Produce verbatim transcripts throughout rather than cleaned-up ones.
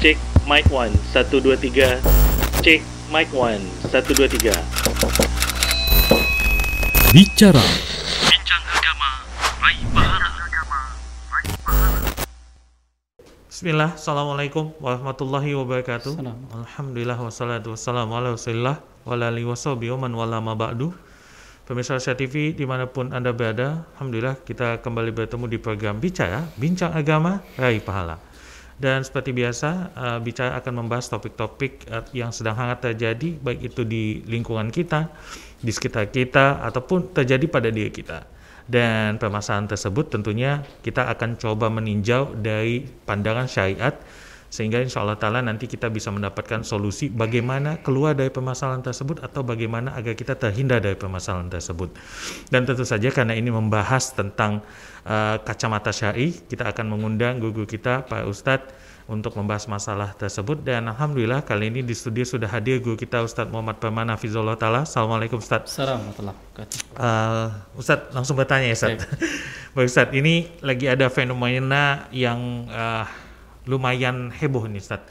Cek mic one, satu dua tiga. Cek mic one, satu dua tiga. Bicara. Bincang agama. Raih pahala. Bismillah, assalamualaikum warahmatullahi wabarakatuh. Salam. Alhamdulillah wassalatu wassalamu ala rasulillah wa alihi washabihi wa man wala ma ba'du. Pemirsa Asia T V dimanapun Anda berada, alhamdulillah kita kembali bertemu di program Bicara, Bincang Agama, Raih Pahala. Dan seperti biasa, uh, Bicara akan membahas topik-topik uh, yang sedang hangat terjadi, baik itu di lingkungan kita, di sekitar kita, ataupun terjadi pada diri kita. Dan permasalahan tersebut tentunya kita akan coba meninjau dari pandangan syariat, sehingga insya Allah ta'ala nanti kita bisa mendapatkan solusi bagaimana keluar dari permasalahan tersebut, atau bagaimana agar kita terhindar dari permasalahan tersebut. Dan tentu saja karena ini membahas tentang Uh, kacamata syari, kita akan mengundang guru kita Pak Ustadz untuk membahas masalah tersebut. Dan alhamdulillah kali ini di studio sudah hadir guru kita Ustad Muhammad Permana Fizullah Ta'ala. Assalamualaikum Ustadz. Assalamualaikum warahmatullahi wabarakatuh. Ustadz, langsung bertanya ya Ustadz. Baik Ustadz, ini lagi ada fenomena yang uh, lumayan heboh nih Ustadz.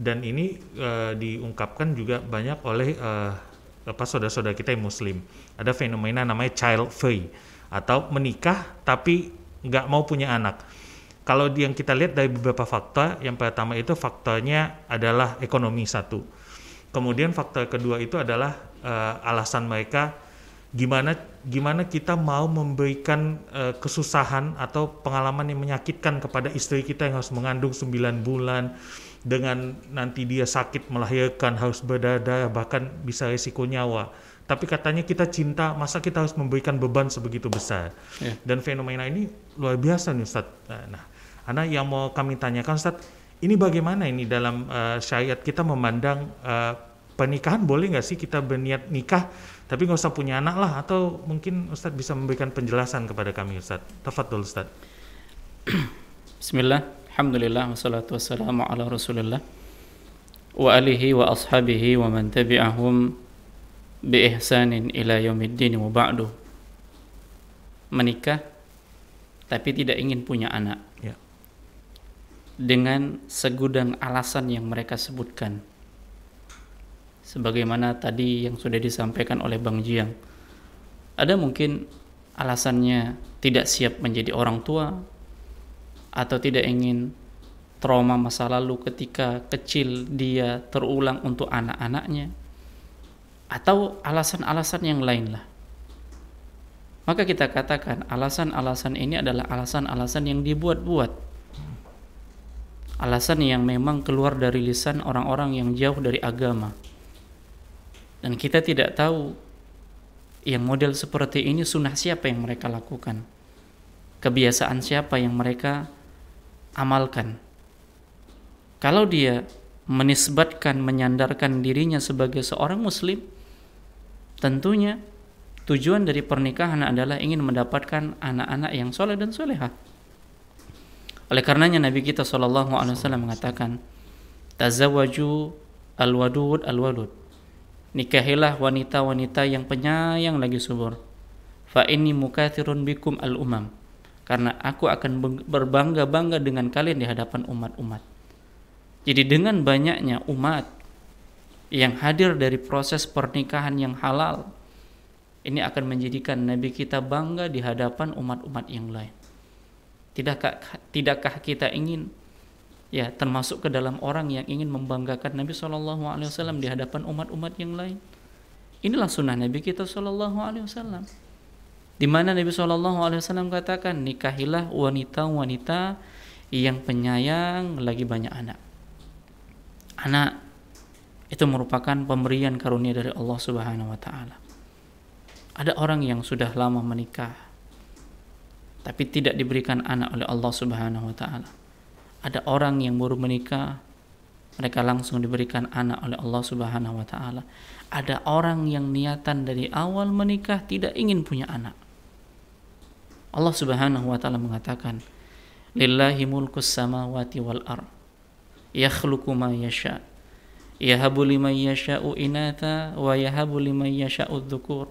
Dan ini uh, diungkapkan juga banyak oleh uh, apa saudara-saudara kita yang muslim. Ada fenomena namanya child free, atau menikah tapi nggak mau punya anak. Kalau yang kita lihat dari beberapa faktor, yang pertama itu faktornya adalah ekonomi satu. Kemudian faktor kedua itu adalah uh, alasan mereka gimana gimana kita mau memberikan uh, kesusahan atau pengalaman yang menyakitkan kepada istri kita yang harus mengandung sembilan bulan, dengan nanti dia sakit melahirkan, harus berdarah, bahkan bisa risiko nyawa. Tapi katanya kita cinta, masa kita harus memberikan beban sebegitu besar? Yeah. Dan fenomena ini luar biasa nih Ustaz. Nah, Ana yang mau kami tanyakan Ustaz, ini bagaimana ini dalam uh, syariat kita memandang uh, pernikahan? Boleh nggak sih kita berniat nikah tapi nggak usah punya anak lah? Atau mungkin Ustaz bisa memberikan penjelasan kepada kami Ustaz. Tafadhol Ustaz. Bismillah, alhamdulillah, wassalatu wassalamu ala rasulillah wa alihi wa ashabihi wa man tabi'ahum bi ihsanin ila yaumiddin wa ba'du. Menikah tapi tidak ingin punya anak, ya, dengan segudang alasan yang mereka sebutkan, sebagaimana tadi yang sudah disampaikan oleh Bang Jiang. Ada mungkin alasannya tidak siap menjadi orang tua, atau tidak ingin trauma masa lalu ketika kecil dia terulang untuk anak-anaknya, atau alasan-alasan yang lain lah. Maka kita katakan alasan-alasan ini adalah alasan-alasan yang dibuat-buat, alasan yang memang keluar dari lisan orang-orang yang jauh dari agama. Dan kita tidak tahu yang model seperti ini sunnah siapa yang mereka lakukan, kebiasaan siapa yang mereka amalkan. Kalau dia menisbatkan, menyandarkan dirinya sebagai seorang muslim, tentunya tujuan dari pernikahan adalah ingin mendapatkan anak-anak yang soleh dan solehah. Oleh karenanya Nabi kita sallallahu alaihi wasallam mengatakan, "Tazawwaju al-wadud al-walud." Nikahilah wanita-wanita yang penyayang lagi subur. "Fa inni mukathirun bikum al-umam." Karena aku akan berbangga-bangga dengan kalian di hadapan umat-umat. Jadi dengan banyaknya umat yang hadir dari proses pernikahan yang halal, ini akan menjadikan Nabi kita bangga di hadapan umat-umat yang lain. Tidakkah, tidakkah kita ingin, ya, termasuk ke dalam orang yang ingin membanggakan Nabi shallallahu alaihi wasallam di hadapan umat-umat yang lain? Inilah sunnah Nabi kita shallallahu alaihi wasallam. Di mana Nabi shallallahu alaihi wasallam katakan, nikahilah wanita-wanita yang penyayang lagi banyak anak. Anak itu merupakan pemberian karunia dari Allah Subhanahu wa Ta'ala. Ada orang yang sudah lama menikah tapi tidak diberikan anak oleh Allah Subhanahu wa Ta'ala. Ada orang yang baru menikah, mereka langsung diberikan anak oleh Allah Subhanahu wa Ta'ala. Ada orang yang niatan dari awal menikah tidak ingin punya anak. Allah Subhanahu wa Ta'ala mengatakan, "Lillahi mulkus samawati wal ardh. Yakhluqu ma yasha. Yahabu liman yasha'u inatha wa yahabu liman yasha'u adh-dhukur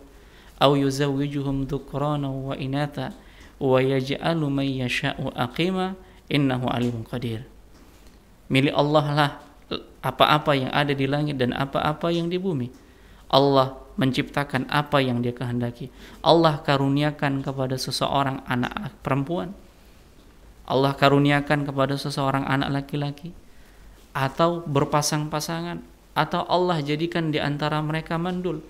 aw yuzawwijuhum dhukrana wa inatha wa yaj'alu man yasha'u aqima innahu alimun qadir." Milik Allah lah apa-apa yang ada di langit dan apa-apa yang di bumi. Allah menciptakan apa yang dia kehendaki. Allah karuniakan kepada seseorang anak perempuan, Allah karuniakan kepada seseorang anak laki-laki, atau berpasang-pasangan, atau Allah jadikan di antara mereka mandul.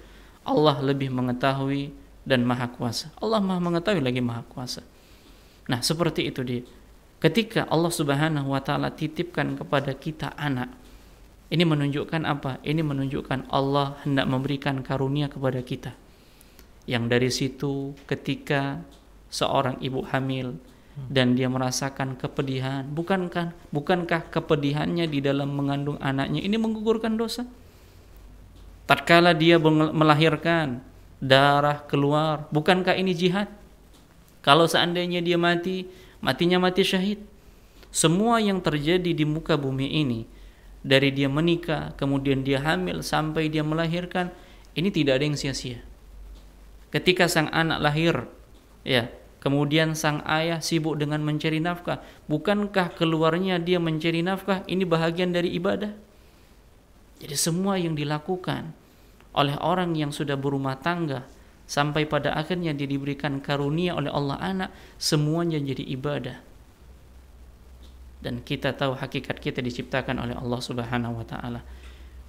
Allah lebih mengetahui dan maha kuasa. Allah maha mengetahui lagi maha kuasa. Nah, seperti itu dia. Ketika Allah Subhanahu wa taala titipkan kepada kita anak, ini menunjukkan apa? Ini menunjukkan Allah hendak memberikan karunia kepada kita. Yang dari situ ketika seorang ibu hamil dan dia merasakan kepedihan, bukankah bukankah kepedihannya di dalam mengandung anaknya ini menggugurkan dosa? Tatkala dia melahirkan, darah keluar, bukankah ini jihad? Kalau seandainya dia mati, matinya mati syahid. Semua yang terjadi di muka bumi ini, dari dia menikah, kemudian dia hamil, sampai dia melahirkan, ini tidak ada yang sia-sia. Ketika sang anak lahir, ya, kemudian sang ayah sibuk dengan mencari nafkah, bukankah keluarnya dia mencari nafkah, ini bahagian dari ibadah? Jadi semua yang dilakukan oleh orang yang sudah berumah tangga, sampai pada akhirnya dia diberikan karunia oleh Allah anak, semuanya jadi ibadah. Dan kita tahu hakikat kita diciptakan oleh Allah Subhanahu wa taala.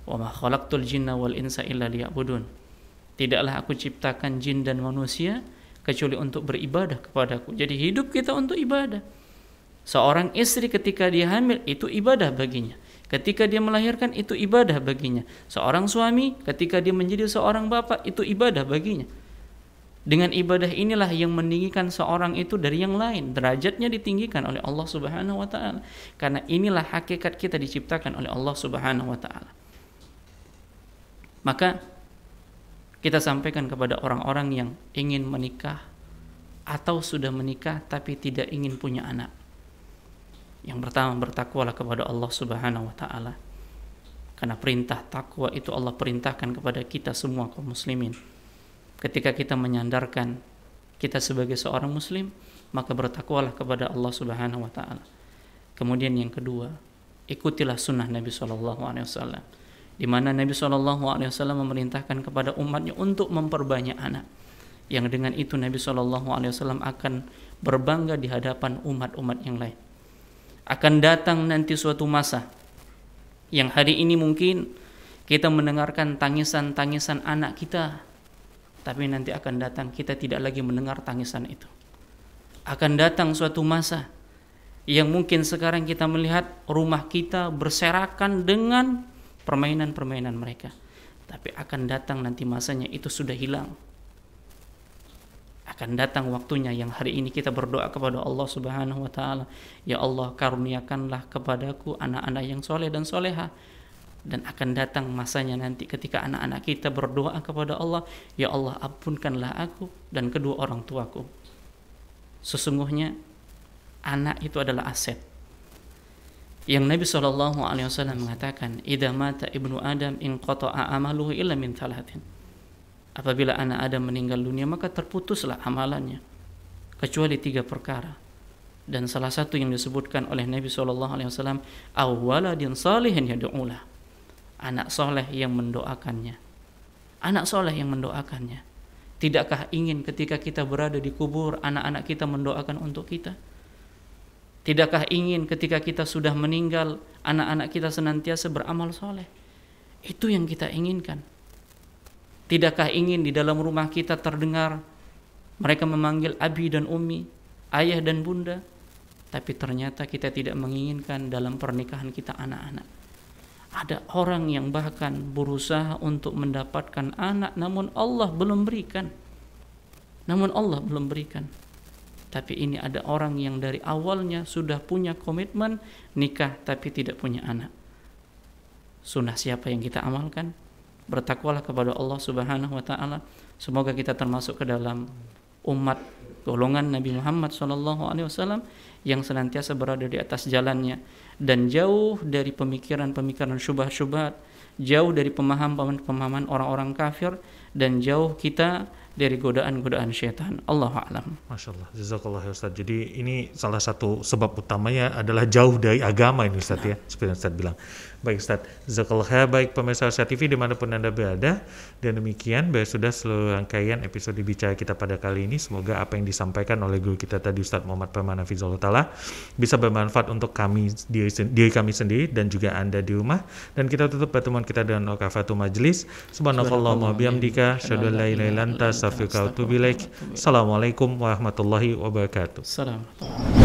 Wa ma khalaqtul jinna wal insa illa liya'budun. Tidaklah aku ciptakan jin dan manusia kecuali untuk beribadah kepadaku. Jadi hidup kita untuk ibadah. Seorang istri ketika dia hamil itu ibadah baginya. Ketika dia melahirkan itu ibadah baginya. Seorang suami ketika dia menjadi seorang bapak itu ibadah baginya. Dengan ibadah inilah yang meninggikan seorang itu dari yang lain. Derajatnya ditinggikan oleh Allah Subhanahu wa taala. Karena inilah hakikat kita diciptakan oleh Allah Subhanahu wa taala. Maka kita sampaikan kepada orang-orang yang ingin menikah atau sudah menikah tapi tidak ingin punya anak. Yang pertama, bertakwalah kepada Allah Subhanahu wa taala. Karena perintah takwa itu Allah perintahkan kepada kita semua kaum muslimin. Ketika kita menyandarkan kita sebagai seorang muslim, maka bertakwalah kepada Allah Subhanahu wa taala. Kemudian yang kedua, ikutilah sunnah Nabi sallallahu alaihi wasallam. Di mana Nabi sallallahu alaihi wasallam memerintahkan kepada umatnya untuk memperbanyak anak. Yang dengan itu Nabi sallallahu alaihi wasallam akan berbangga di hadapan umat-umat yang lain. Akan datang nanti suatu masa yang hari ini mungkin kita mendengarkan tangisan-tangisan anak kita. Tapi nanti akan datang kita tidak lagi mendengar tangisan itu. Akan datang suatu masa yang mungkin sekarang kita melihat rumah kita berserakan dengan permainan-permainan mereka. Tapi akan datang nanti masanya itu sudah hilang. Akan datang waktunya yang hari ini kita berdoa kepada Allah Subhanahu wa taala, ya Allah karuniakanlah kepadaku anak-anak yang soleh dan soleha. Dan akan datang masanya nanti ketika anak-anak kita berdoa kepada Allah, ya Allah ampunkanlah aku dan kedua orang tuaku. Sesungguhnya anak itu adalah aset. Yang Nabi shallallahu alaihi wasallam mengatakan, idza mata ibnu Adam inqata'a amaluhu illa min thalathin. Apabila anak Adam meninggal dunia maka terputuslah amalannya kecuali tiga perkara. Dan salah satu yang disebutkan oleh Nabi shallallahu alaihi wasallam, awwaladin salihin yad'ulah. Anak soleh yang mendoakannya. Anak soleh yang mendoakannya. Tidakkah ingin ketika kita berada di kubur, anak-anak kita mendoakan untuk kita? Tidakkah ingin ketika kita sudah meninggal, anak-anak kita senantiasa beramal soleh? Itu yang kita inginkan. Tidakkah ingin di dalam rumah kita terdengar mereka memanggil abi dan umi, ayah dan bunda? Tapi ternyata kita tidak menginginkan dalam pernikahan kita anak-anak. Ada orang yang bahkan berusaha untuk mendapatkan anak, namun Allah belum berikan. Namun Allah belum berikan. Tapi ini ada orang yang dari awalnya sudah punya komitmen nikah, tapi tidak punya anak. Sunnah siapa yang kita amalkan? Bertakwalah kepada Allah Subhanahu wa taala. Semoga kita termasuk ke dalam umat golongan Nabi Muhammad shallallahu alaihi wasallam yang senantiasa berada di atas jalannya dan jauh dari pemikiran-pemikiran syubhat-syubhat, jauh dari pemahaman-pemahaman orang-orang kafir, dan jauh kita dari godaan-godaan syaitan. Allahu a'lam. Masya Allah, jazakallah ya Ustaz. Jadi ini salah satu sebab utamanya adalah jauh dari agama ini Ustaz nah. ya, seperti yang Ustaz bilang. Baik Ustaz, jazakallah ya, baik pemirsa Arsya T V dimanapun Anda berada. Dan demikian, baik sudah seluruh rangkaian episode Bicara kita pada kali ini. Semoga apa yang disampaikan oleh guru kita tadi Ustaz Muhammad Permana Fizullah Ta'ala bisa bermanfaat untuk kami, diri, diri kami sendiri dan juga Anda di rumah. Dan kita tutup pertemuan kita dengan Al-Kafatul Majlis. Subhanakallahumma bihamdika, asyhadu an la ilaha illa anta, astaghfiruka wa atubu ilaik. Assalamualaikum warahmatullahi wabarakatuh. Salam.